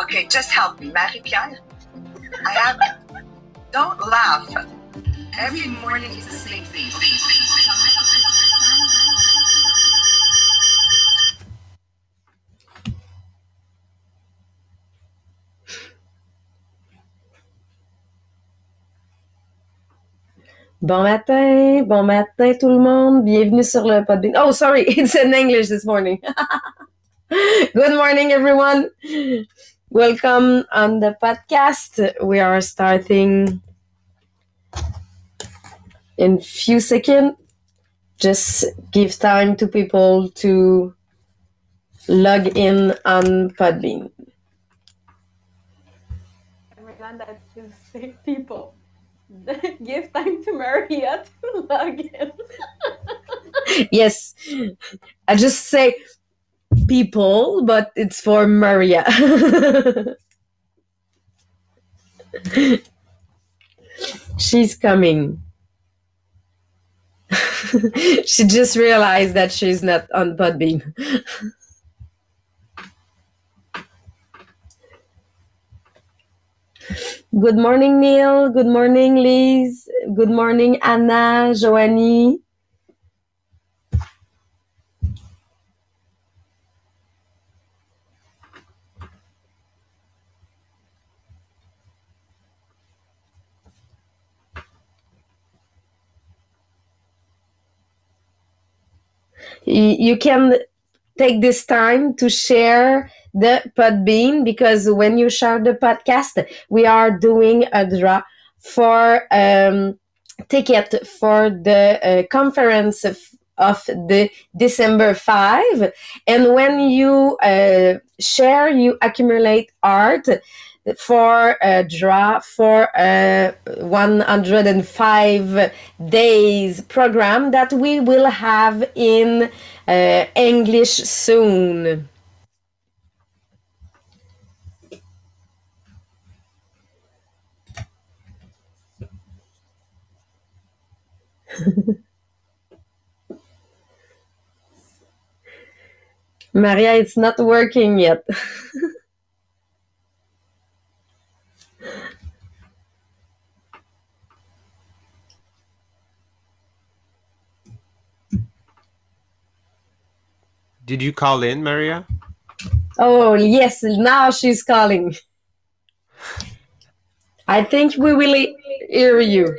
Okay, just help me, Marie-Pier. I have... Don't laugh. Every morning is the same thing. Bon matin tout le monde. Bienvenue sur le Podbean. Oh, sorry, it's in English this morning. Good morning, everyone. Welcome on the podcast. We are starting in a few seconds. Just give time to people to log in on Podbean. I'm glad that you say people. Give time to Maria to log in. Yes. I just say... people, but it's for Maria. She's coming. She just realized that she's not on Podbean. Good morning, Neil. Good morning, Liz. Good morning, Anna, Joanie. You can take this time to share the Podbean, because when you share the podcast, we are doing a draw for ticket for the conference of the December 5. And when you share, you accumulate art for a draw for a 105 days program that we will have in English soon. Maria, it's not working yet. Did you call in, Maria? Oh, yes. Now she's calling. I think we will hear you.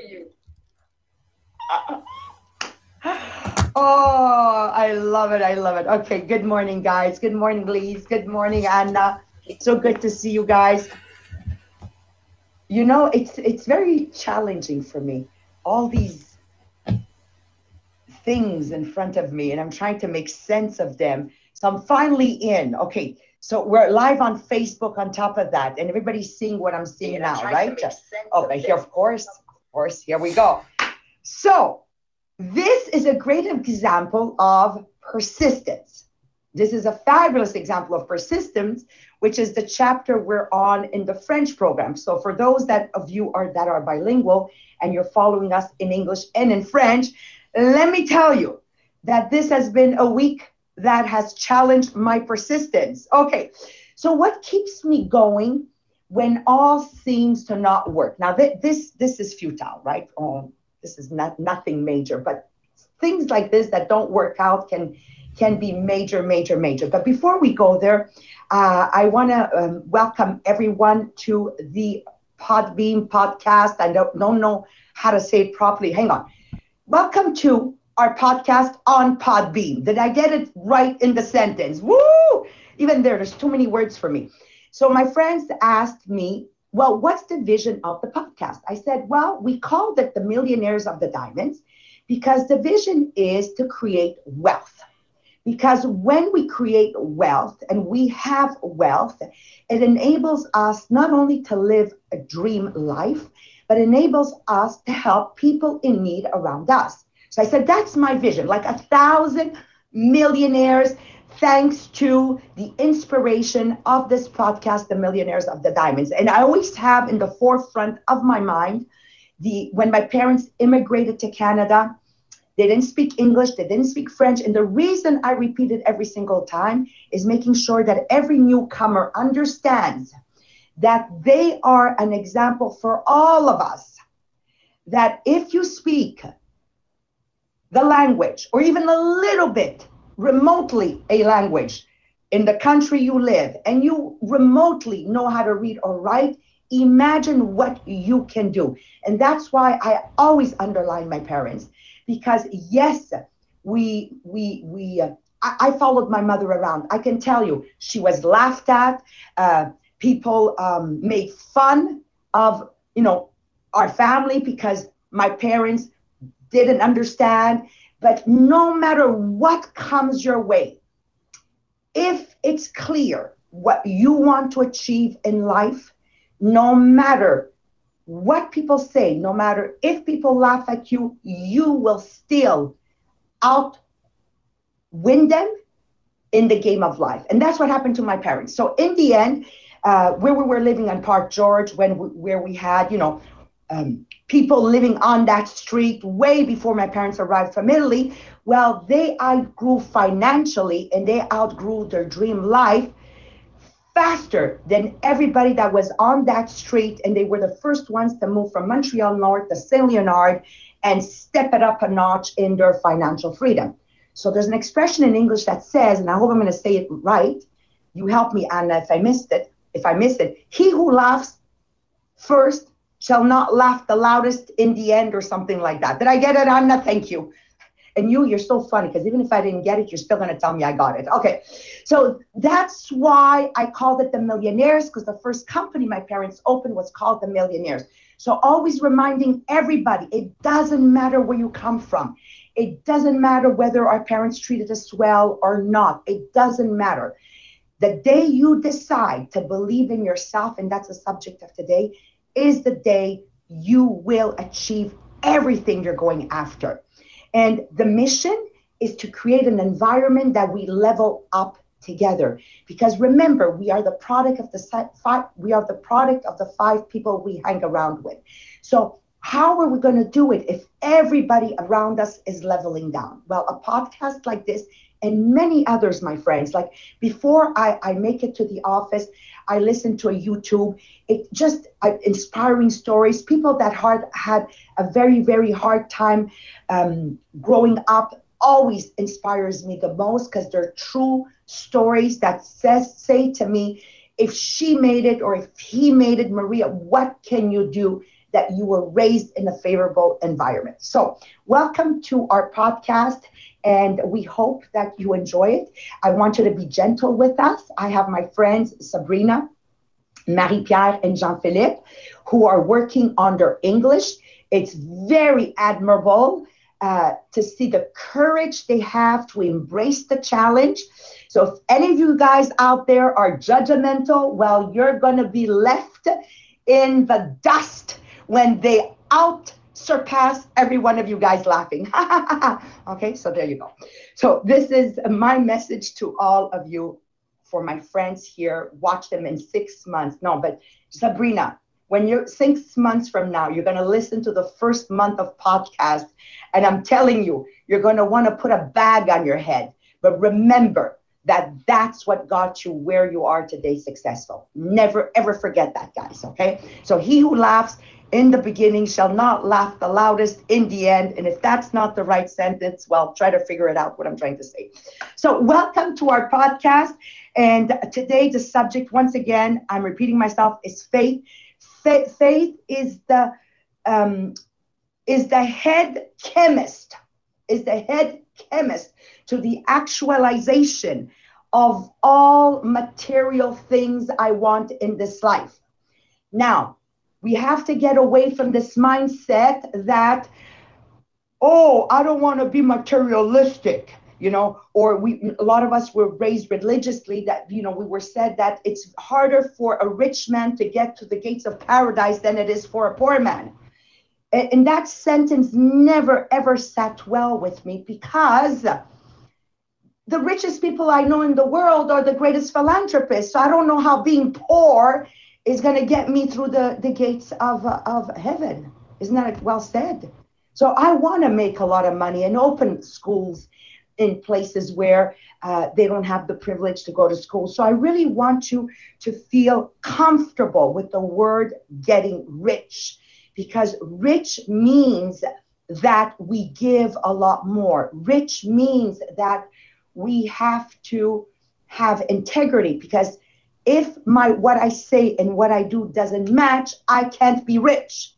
Oh, I love it. I love it. Okay. Good morning, guys. Good morning, Liz. Good morning, Anna. It's so good to see you guys. You know, it's very challenging for me. All these things in front of me, and I'm trying to make sense of them. So I'm finally in. Okay, so we're live on Facebook on top of that, and everybody's seeing what I'm seeing now, right? Oh, here, of course, here we go. So this is a great example of persistence. This is a fabulous example of persistence, which is the chapter we're on in the French program. So for those of you that are bilingual and you're following us in English and in French, let me tell you that this has been a week that has challenged my persistence. Okay, so what keeps me going when all seems to not work? Now, this is futile, right? This is nothing major, but things like this that don't work out can be major. But before we go there, I want to welcome everyone to the Podbean podcast. I don't know how to say it properly. Hang on. Welcome to our podcast on Podbean. Did I get it right in the sentence? Woo! Even there's too many words for me. So my friends asked me, well, what's the vision of the podcast? I said, well, we called it The Millionaires of the Diamonds because the vision is to create wealth. Because when we create wealth and we have wealth, it enables us not only to live a dream life, but enables us to help people in need around us. So I said, that's my vision, like 1,000 millionaires thanks to the inspiration of this podcast, The Millionaires of the Diamonds. And I always have in the forefront of my mind when my parents immigrated to Canada. They didn't speak English, they didn't speak French. And the reason I repeat it every single time is making sure that every newcomer understands that they are an example for all of us, that if you speak the language, or even a little bit remotely a language in the country you live, and you remotely know how to read or write, imagine what you can do. And that's why I always underline my parents, because yes, I followed my mother around. I can tell you, she was laughed at. People made fun of, our family because my parents didn't understand. But no matter what comes your way, if it's clear what you want to achieve in life, no matter what people say, no matter if people laugh at you, you will still outwin them in the game of life. And that's what happened to my parents. So in the end, where we were living on Park George, where we had, people living on that street way before my parents arrived from Italy, well, they outgrew financially and they outgrew their dream life faster than everybody that was on that street, and they were the first ones to move from Montreal North to Saint-Léonard and step it up a notch in their financial freedom. So there's an expression in English that says, and I hope I'm going to say it right, you help me, Anna, if I missed it, he who laughs first shall not laugh the loudest in the end, or something like that. Did I get it, Anna? Thank you. And you're so funny, because even if I didn't get it, you're still going to tell me I got it. Okay, so that's why I called it The Millionaires, because the first company my parents opened was called The Millionaires. So always reminding everybody, it doesn't matter where you come from. It doesn't matter whether our parents treated us well or not. It doesn't matter. The day you decide to believe in yourself, and that's the subject of today, is the day you will achieve everything you're going after. And the mission is to create an environment that we level up together. Because remember, we are the product of the five people we hang around with. So how are we going to do it if everybody around us is leveling down? Well, a podcast like this and many others, my friends, like before I make it to the office, I listen to a YouTube. It just inspiring stories, people that had a very, very hard time growing up always inspires me the most, because they're true stories that say to me, if she made it or if he made it, Maria, what can you do that you were raised in a favorable environment? So welcome to our podcast, and we hope that you enjoy it. I want you to be gentle with us. I have my friends Sabrina, Marie-Pierre, and Jean-Philippe, who are working on their English. It's very admirable to see the courage they have to embrace the challenge. So if any of you guys out there are judgmental, well, you're going to be left in the dust when they surpass every one of you guys laughing. Okay, so there you go. So this is my message to all of you. For my friends here, watch them in 6 months. No, but Sabrina, when you're 6 months from now, you're going to listen to the first month of podcast, and I'm telling you, you're going to want to put a bag on your head. But remember that that's what got you where you are today successful. Never, ever forget that, guys, okay? So he who laughs in the beginning shall not laugh the loudest in the end. And if that's not the right sentence, well, try to figure it out what I'm trying to say. So welcome to our podcast. And today the subject, once again, I'm repeating myself, is faith. Faith is the head chemist to the actualization of all material things I want in this life. Now, we have to get away from this mindset that, oh, I don't want to be materialistic, or a lot of us were raised religiously that, we were said that it's harder for a rich man to get to the gates of paradise than it is for a poor man. And that sentence never, ever sat well with me, because the richest people I know in the world are the greatest philanthropists. So I don't know how being poor is going to get me through the gates of heaven. Isn't that well said? So I want to make a lot of money and open schools in places where they don't have the privilege to go to school. So I really want you to feel comfortable with the word getting rich, because rich means that we give a lot more. Rich means that we have to have integrity, because if what I say and what I do doesn't match, I can't be rich.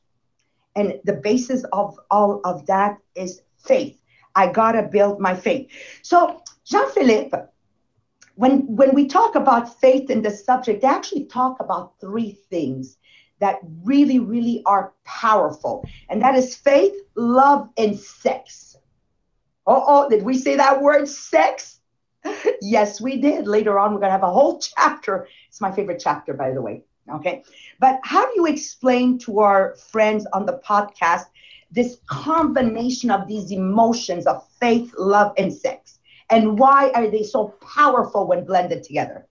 And the basis of all of that is faith. I gotta build my faith. So Jean-Philippe, when we talk about faith in this subject, they actually talk about three things that really, really are powerful. And that is faith, love, and sex. Uh-oh, did we say that word, sex? Yes, we did. Later on, we're going to have a whole chapter. It's my favorite chapter, by the way. Okay. But how do you explain to our friends on the podcast this combination of these emotions of faith, love, and sex? And why are they so powerful when blended together?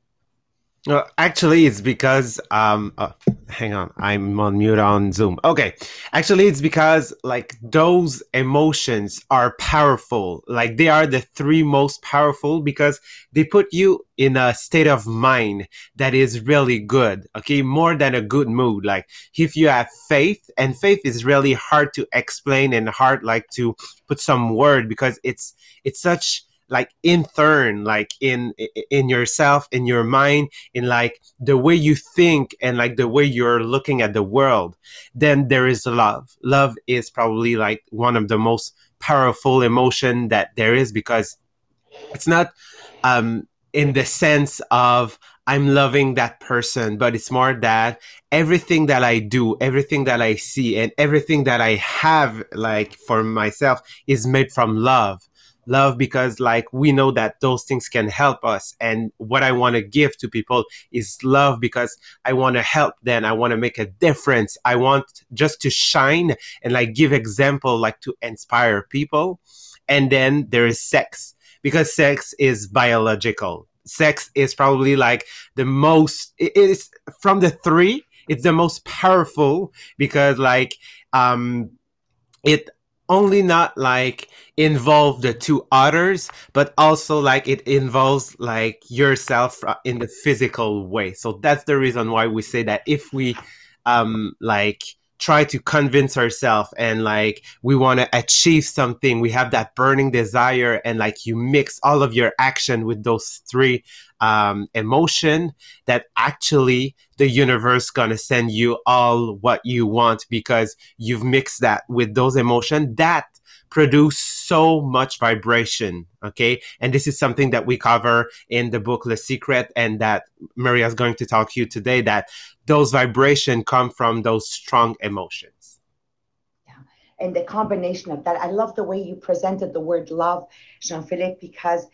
Well, actually, it's because, hang on, I'm on mute on Zoom. Okay. Actually, it's because like those emotions are powerful. Like they are the three most powerful because they put you in a state of mind that is really good. Okay. More than a good mood. Like if you have faith, and faith is really hard to explain and hard like to put some word, because it's such like intern, like in yourself, in your mind, in like the way you think and like the way you're looking at the world. Then there is love. Love is probably like one of the most powerful emotion that there is, because it's not in the sense of I'm loving that person, but it's more that everything that I do, everything that I see, and everything that I have like for myself is made from love. Love, because like we know that those things can help us. And what I want to give to people is love, because I want to help them. I want to make a difference. I want just to shine and like give example, like to inspire people. And then there is sex, because sex is biological. Sex is probably like the most, it is from the three, it's the most powerful, because like it only not like involve the two others, but also like it involves like yourself in the physical way. So that's the reason why we say that if we like try to convince ourselves and like we want to achieve something, we have that burning desire, and like you mix all of your action with those three emotion, that actually the universe gonna send you all what you want, because you've mixed that with those emotion that produce so much vibration. Okay. And this is something that we cover in the book Le Secret, and that Maria is going to talk to you today, that those vibration come from those strong emotions. Yeah. And the combination of that, I love the way you presented the word love, Jean-Philippe, because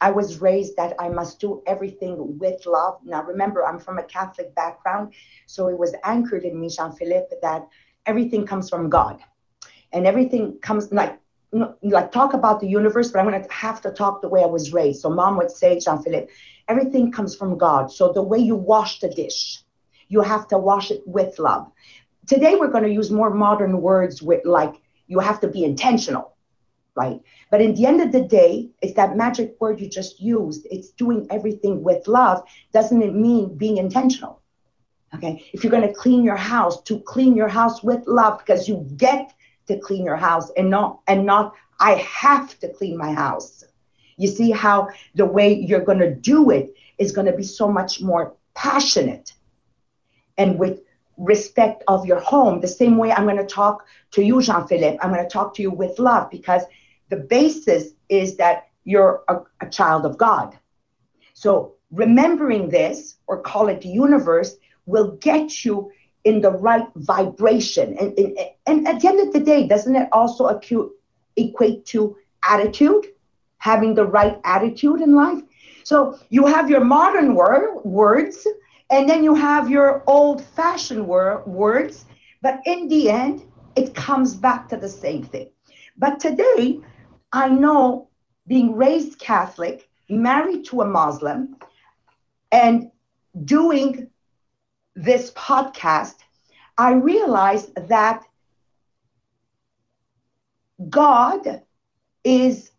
I was raised that I must do everything with love. Now, remember, I'm from a Catholic background, so it was anchored in me, Jean-Philippe, that everything comes from God. And everything comes, like talk about the universe, but I'm going to have to talk the way I was raised. So mom would say, Jean-Philippe, everything comes from God. So the way you wash the dish, you have to wash it with love. Today, we're going to use more modern words with like, you have to be intentional. Right. But in the end of the day, it's that magic word you just used. It's doing everything with love. Doesn't it mean being intentional? Okay. If you're going to clean your house with love, because you get to clean your house and not I have to clean my house. You see how the way you're going to do it is going to be so much more passionate and with respect of your home. The same way I'm going to talk to you, Jean-Philippe, I'm going to talk to you with love, because the basis is that you're a child of God. So remembering this, or call it the universe, will get you in the right vibration. And at the end of the day, doesn't it also equate to attitude, having the right attitude in life? So you have your modern words, and then you have your old-fashioned words, but in the end, it comes back to the same thing. But today, I know being raised Catholic, married to a Muslim, and doing this podcast, I realized that God is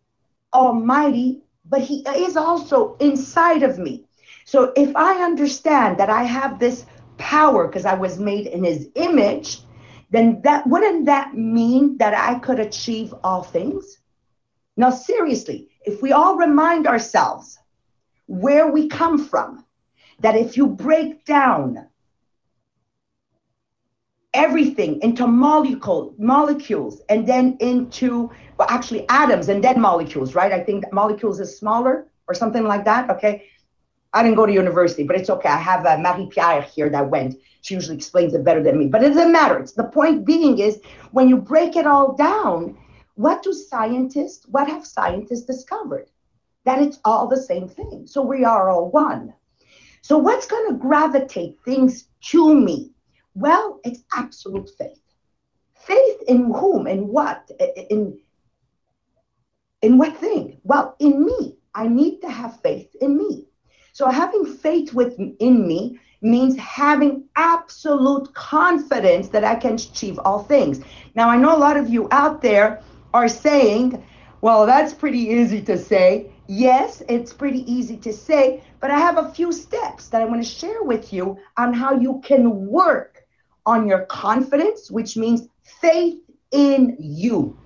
almighty, but he is also inside of me. So if I understand that I have this power because I was made in his image, then that wouldn't that mean that I could achieve all things? Now, seriously, if we all remind ourselves where we come from, that if you break down everything into molecules and then into, well, actually atoms and then molecules, right? I think molecules is smaller or something like that, okay? I didn't go to university, but it's okay. I have Marie-Pier here that went. She usually explains it better than me, but it doesn't matter. It's, the point being is when you break it all down, what have scientists discovered? That it's all the same thing. So we are all one. So what's going to gravitate things to me? Well, it's absolute faith. Faith in whom? In what? In what thing? Well, in me. I need to have faith in me. So having faith in me means having absolute confidence that I can achieve all things. Now, I know a lot of you out there are saying, well, that's pretty easy to say. Yes, it's pretty easy to say, but I have a few steps that I want to share with you on how you can work on your confidence, which means faith in you.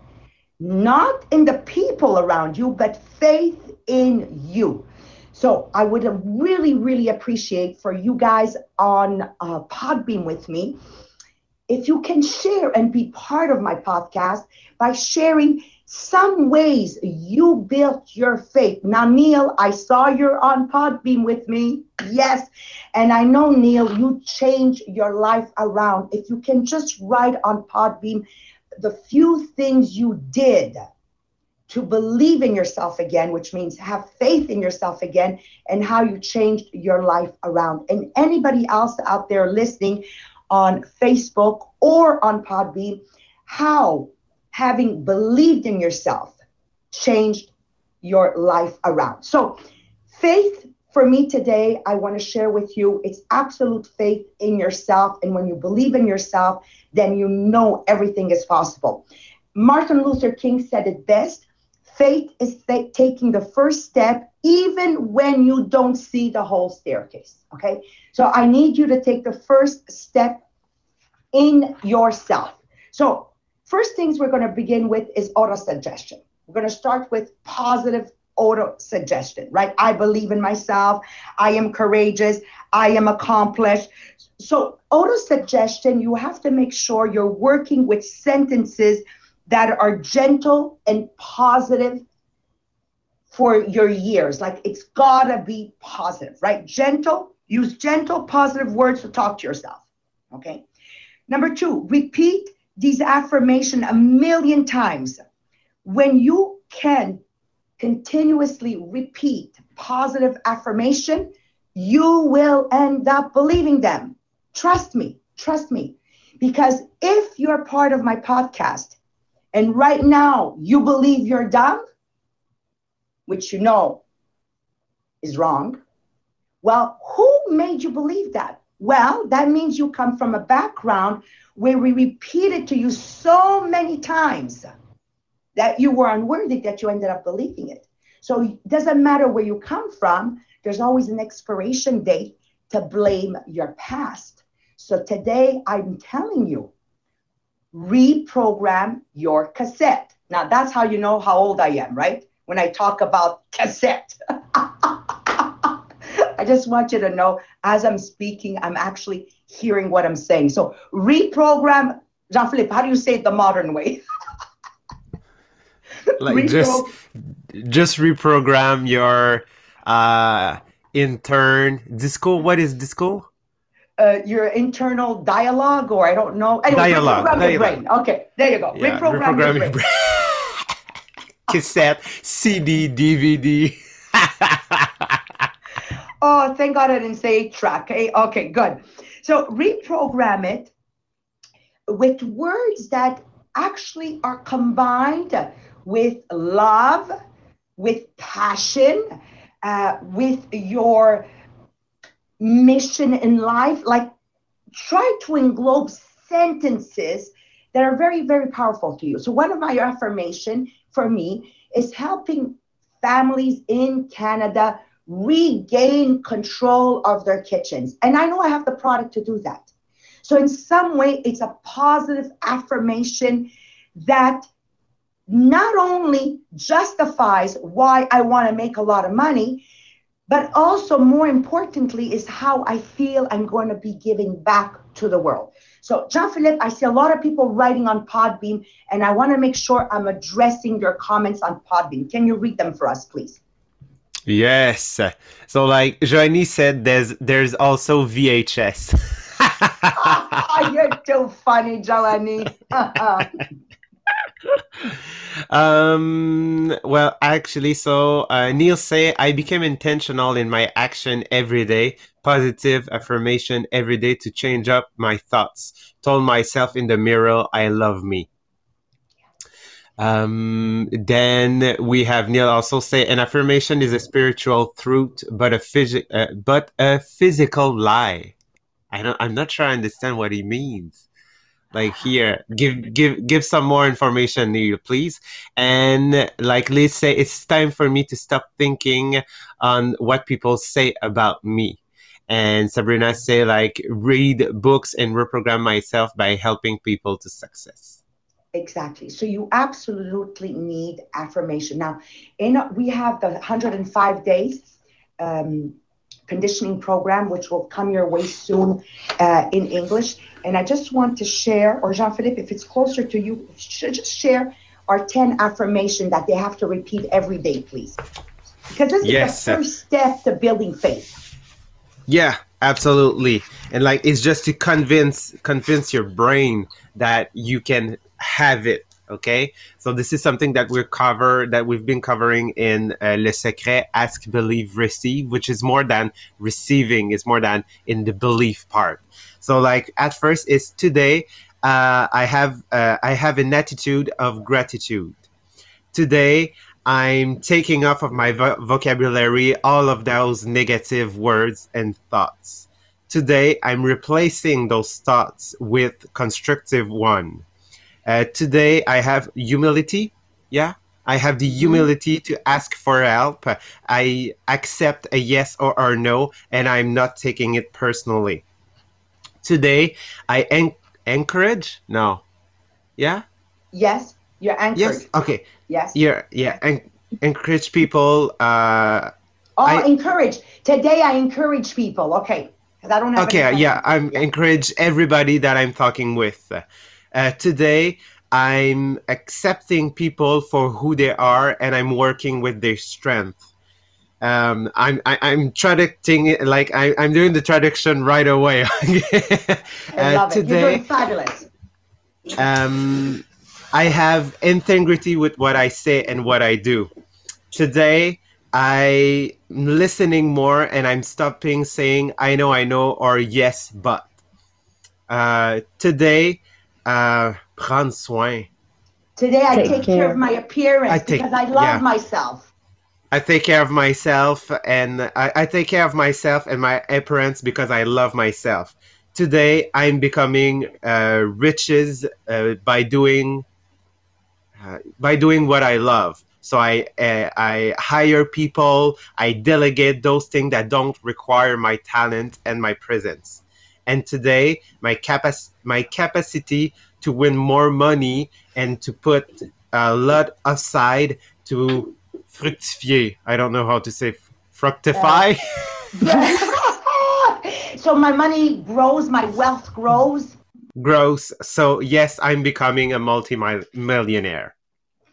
Not in the people around you, but faith in you. So I would really, really appreciate for you guys on Podbean with me, if you can share and be part of my podcast by sharing some ways you built your faith. Now, Neil, I saw you're on Podbean with me. Yes. And I know, Neil, you change your life around. If you can just write on Podbean the few things you did to believe in yourself again, which means have faith in yourself again, and how you changed your life around. And anybody else out there listening on Facebook or on Podbean, how having believed in yourself changed your life around. So faith for me today, I want to share with you, it's absolute faith in yourself. And when you believe in yourself, then you know everything is possible. Martin Luther King said it best. Faith is taking the first step, even when you don't see the whole staircase, okay? So I need you to take the first step in yourself. So first things we're going to begin with is auto-suggestion. We're going to start with positive auto-suggestion, right? I believe in myself. I am courageous. I am accomplished. So auto-suggestion, you have to make sure you're working with sentences that are gentle and positive for your years. Like, it's gotta be positive, right? Gentle, use gentle, positive words to talk to yourself, okay? Number two, repeat these affirmations 1,000,000 times. When you can continuously repeat positive affirmation, you will end up believing them. Trust me. Because if you're part of my podcast, and right now, you believe you're dumb, which you know is wrong. Well, who made you believe that? Well, that means you come from a background where we repeat it to you so many times that you were unworthy, that you ended up believing it. So it doesn't matter where you come from. There's always an expiration date to blame your past. So today, I'm telling you, reprogram your cassette. Now, that's how you know how old I am, right? When I talk about cassette. I just want you to know, as I'm speaking, I'm actually hearing what I'm saying. So reprogram, Jean-Philippe, how do you say it the modern way? Like just reprogram your intern disco. What is disco? Your internal dialogue, or I don't know. Anyway, reprogram your brain. Okay, there you go. Yeah, reprogram your brain. Cassette, CD, DVD. Oh, thank God I didn't say 8-track. Okay, good. So reprogram it with words that actually are combined with love, with passion, with your mission in life. Like, try to englobe sentences that are very, very powerful to you. So one of my affirmations for me is helping families in Canada regain control of their kitchens. And I know I have the product to do that. So in some way, it's a positive affirmation that not only justifies why I want to make a lot of money, but also more importantly is how I feel I'm going to be giving back to the world. So Jean-Philippe, I see a lot of people writing on Podbean, and I want to make sure I'm addressing your comments on Podbean. Can you read them for us, please? Yes. So like Joanie said, there's also VHS. Oh, you're too funny, Joanie. Well, actually, so Neil say, I became intentional in my action every day. Positive affirmation every day to change up my thoughts. Told myself in the mirror, I love me. Then we have Neil also say, an affirmation is a spiritual truth, but a physical lie. I'm not sure I understand what he means. Like here, give some more information, Neil, please. And like Liz say, it's time for me to stop thinking on what people say about me. And Sabrina say, like, read books and reprogram myself by helping people to success. Exactly. So you absolutely need affirmation. Now, we have the 105 days conditioning program, which will come your way soon in English. And I just want to share, or Jean-Philippe, if it's closer to you, just share our 10 affirmations that they have to repeat every day, please. Because this is the first step to building faith. Yeah, absolutely. And like, it's just to convince your brain that you can have it. Okay, so this is something that we've been covering in Le Secret, Ask, Believe, Receive, which is more than receiving, it's more than in the belief part. So like at first it's today, I have an attitude of gratitude. Today, I'm taking off of my vocabulary all of those negative words and thoughts. Today, I'm replacing those thoughts with constructive one. Today, I have humility. Yeah, I have the humility to ask for help. I accept a yes or no, and I'm not taking it personally. Today, I encourage. No. Yeah? Yes, you're anchored. Yes, okay. Yes. Encourage people. Encourage. Today, I encourage people. Okay. I don't have encourage everybody that I'm talking with. Today, I'm accepting people for who they are, and I'm working with their strength. I'm traducing, like I'm doing the traduction right away. I love today, it. You're doing fabulous. I have integrity with what I say and what I do. Today, I'm listening more, and I'm stopping saying I know, or yes, but. Today. Prendre soin. Today I take care of my appearance because I love myself. I take care of myself, and I take care of myself and my appearance because I love myself. Today I'm becoming riches by doing what I love. So I hire people. I delegate those things that don't require my talent and my presence. And today, my capacity to win more money and to put a lot aside to fructifier. I don't know how to say fructify. So my money grows, my wealth grows. So yes, I'm becoming a multi-millionaire.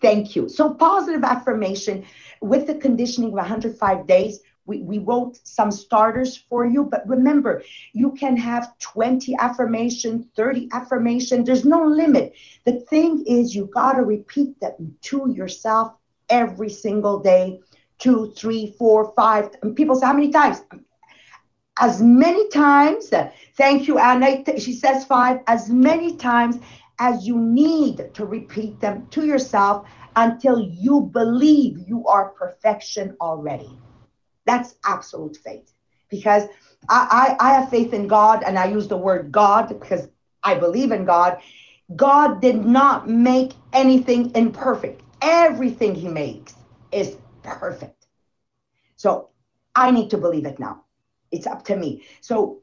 Thank you. So positive affirmation with the conditioning of 105 days. We wrote some starters for you, but remember, you can have 20 affirmations, 30 affirmations. There's no limit. The thing is, you got to repeat them to yourself every single day, 2, 3, 4, 5. And people say, how many times? As many times. Thank you, Anna. She says 5. As many times as you need to repeat them to yourself until you believe you are perfection already. That's absolute faith. Because I have faith in God, and I use the word God because I believe in God. God did not make anything imperfect. Everything he makes is perfect. So I need to believe it now. It's up to me. So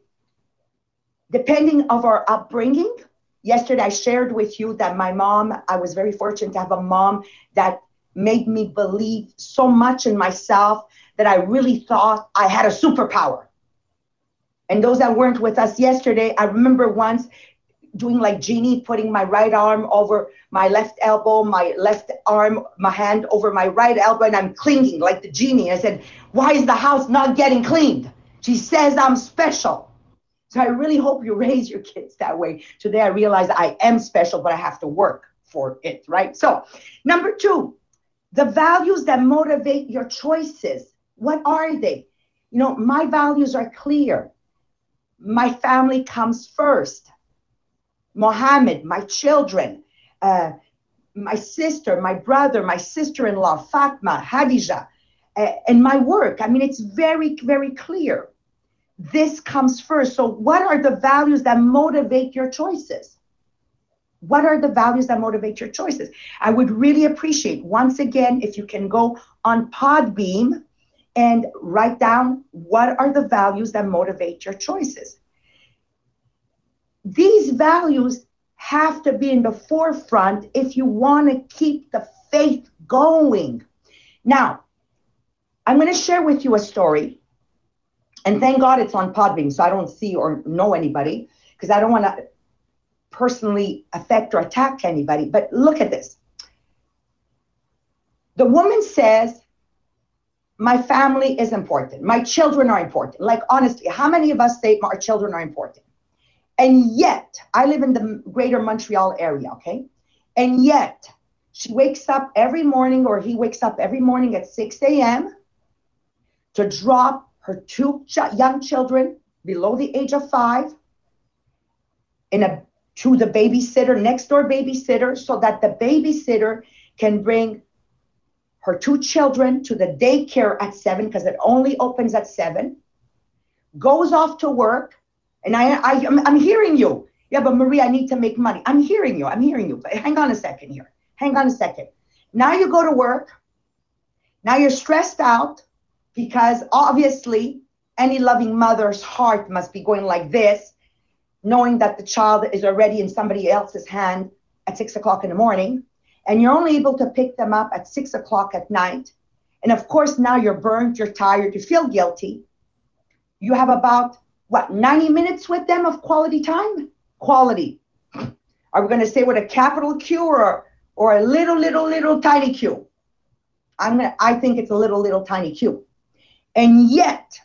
depending on our upbringing, yesterday I shared with you that my mom, I was very fortunate to have a mom that made me believe so much in myself that I really thought I had a superpower. And those that weren't with us yesterday, I remember once doing like Genie, putting my right arm over my left elbow, my left arm, my hand over my right elbow, and I'm clinging like the Genie. I said, why is the house not getting cleaned? She says I'm special. So I really hope you raise your kids that way. Today I realize I am special, but I have to work for it, right? So number two, the values that motivate your choices. What are they? You know, my values are clear. My family comes first. Mohammed, my children, my sister, my brother, my sister-in-law, Fatma, Hadijah, and my work. I mean, it's very, very clear. This comes first. So what are the values that motivate your choices? What are the values that motivate your choices? I would really appreciate, once again, if you can go on Podbean and write down what are the values that motivate your choices. These values have to be in the forefront if you want to keep the faith going. Now, I'm going to share with you a story. And thank God it's on Podbean, so I don't see or know anybody, because I don't want to personally affect or attack anybody. But look at this. The woman says, my family is important. My children are important. Like, honestly, how many of us say our children are important? And yet, I live in the greater Montreal area, okay? And yet, she wakes up every morning, or he wakes up every morning at 6 a.m. to drop her two young children below the age of 5 to the babysitter, next door babysitter, so that the babysitter can bring her two children to the daycare at 7, because it only opens at 7, goes off to work. And I'm hearing you. Yeah, but Maria, I need to make money. I'm hearing you. But hang on a second here. Now you go to work. Now you're stressed out, because obviously any loving mother's heart must be going like this, knowing that the child is already in somebody else's hand at 6 o'clock in the morning, and you're only able to pick them up at 6 o'clock at night. And of course, now you're burnt, you're tired, you feel guilty. You have about, 90 minutes with them of quality time? Quality. Are we going to say with a capital Q or a little tiny Q? I think it's a little tiny Q. And yet,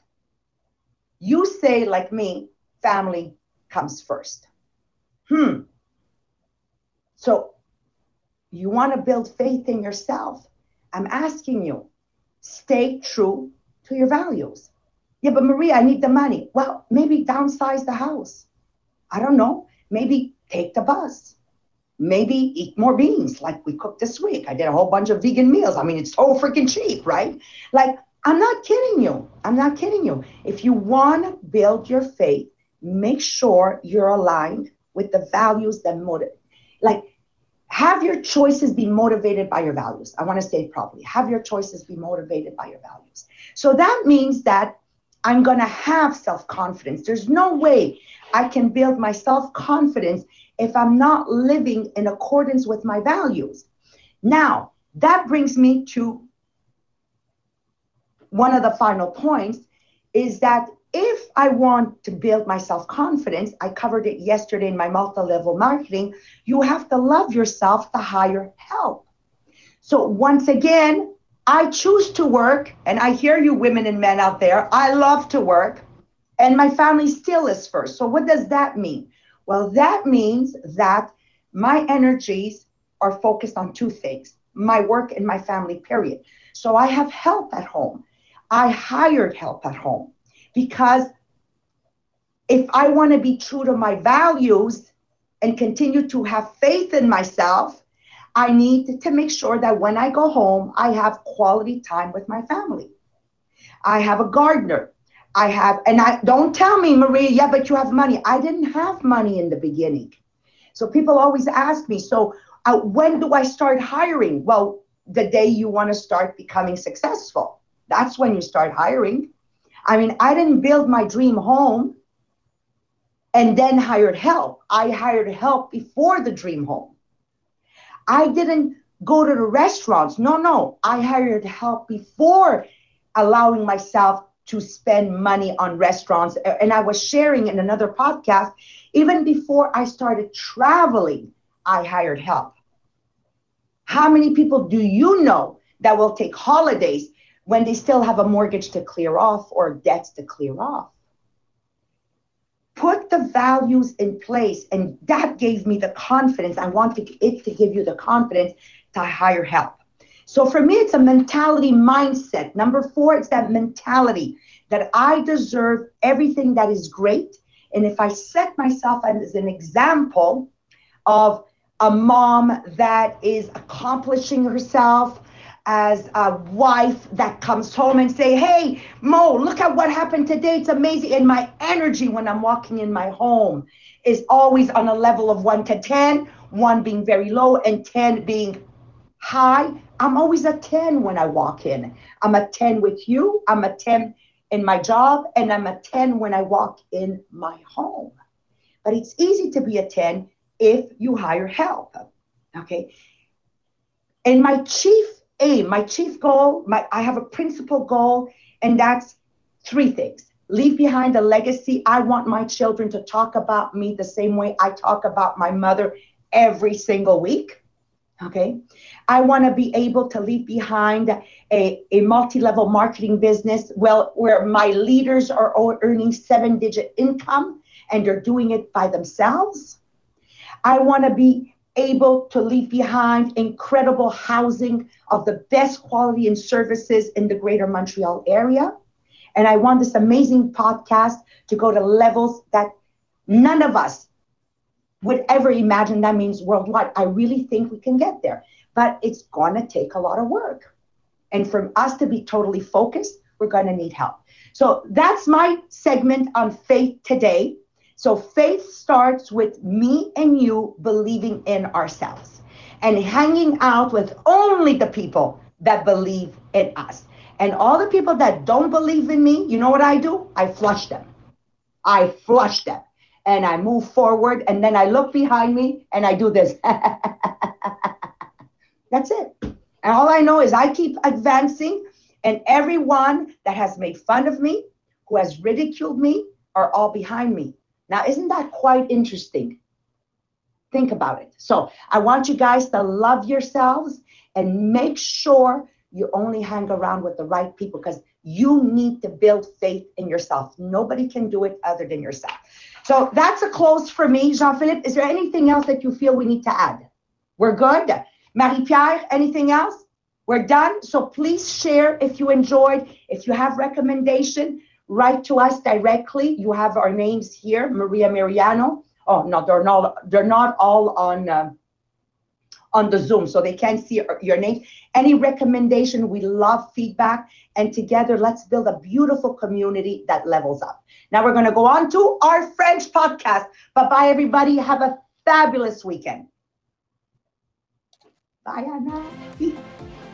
you say, like me, family comes first. So you want to build faith in yourself. I'm asking you, stay true to your values. Yeah, but Maria, I need the money. Well, maybe downsize the house. I don't know. Maybe take the bus. Maybe eat more beans like we cooked this week. I did a whole bunch of vegan meals. I mean, it's so freaking cheap, right? Like, I'm not kidding you. If you want to build your faith, make sure you're aligned with the values that motivate. Like, have your choices be motivated by your values. I want to say it properly. Have your choices be motivated by your values. So that means that I'm going to have self-confidence. There's no way I can build my self-confidence if I'm not living in accordance with my values. Now, that brings me to one of the final points, is that if I want to build my self-confidence, I covered it yesterday in my multi-level marketing, you have to love yourself to hire help. So once again, I choose to work, and I hear you women and men out there, I love to work, and my family still is first. So what does that mean? Well, that means that my energies are focused on two things, my work and my family, period. So I have help at home. I hired help at home, because if I want to be true to my values and continue to have faith in myself, I need to make sure that when I go home, I have quality time with my family. I have a gardener. I don't tell me, Maria, yeah, but you have money. I didn't have money in the beginning. So people always ask me, so when do I start hiring? Well, the day you want to start becoming successful, that's when you start hiring. I mean, I didn't build my dream home and then hired help. I hired help before the dream home. I didn't go to the restaurants. No. I hired help before allowing myself to spend money on restaurants. And I was sharing in another podcast, even before I started traveling, I hired help. How many people do you know that will take holidays when they still have a mortgage to clear off or debts to clear off? Put the values in place, and that gave me the confidence. I want it to give you the confidence to hire help. So for me, it's a mentality mindset. Number 4, it's that mentality that I deserve everything that is great. And if I set myself as an example of a mom that is accomplishing herself, as a wife that comes home and say, hey, Mo, look at what happened today. It's amazing. And my energy when I'm walking in my home is always on a level of 1 to 10, 1 being very low and 10 being high. I'm always a 10 when I walk in. I'm a 10 with you. I'm a 10 in my job. And I'm a 10 when I walk in my home. But it's easy to be a 10 if you hire help. Okay. And my chief goal, I have a principal goal, and that's 3 things. Leave behind a legacy. I want my children to talk about me the same way I talk about my mother every single week. Okay, I want to be able to leave behind a multi-level marketing business where my leaders are earning 7-digit income and they're doing it by themselves. I want to be able to leave behind incredible housing of the best quality and services in the greater Montreal area. And I want this amazing podcast to go to levels that none of us would ever imagine. That means worldwide. I really think we can get there, but it's going to take a lot of work. And for us to be totally focused, we're going to need help. So that's my segment on faith today. So faith starts with me and you believing in ourselves and hanging out with only the people that believe in us. And all the people that don't believe in me, you know what I do? I flush them. And I move forward, and then I look behind me, and I do this. That's it. And all I know is I keep advancing, and everyone that has made fun of me, who has ridiculed me, are all behind me. Now, isn't that quite interesting? Think about it. So I want you guys to love yourselves and make sure you only hang around with the right people, because you need to build faith in yourself. Nobody can do it other than yourself. So that's a close for me. Jean-Philippe, is there anything else that you feel we need to add? We're good. Marie-Pierre, anything else? We're done. So please share if you enjoyed. If you have recommendation, write to us directly. You have our names here. Maria Meriano. Oh, no, they're not all on the Zoom, so they can't see your name. Any recommendation, we love feedback, and together let's build a beautiful community that levels up. Now we're going to go on to our French podcast. Bye-bye, everybody. Have a fabulous weekend. Bye, Anna.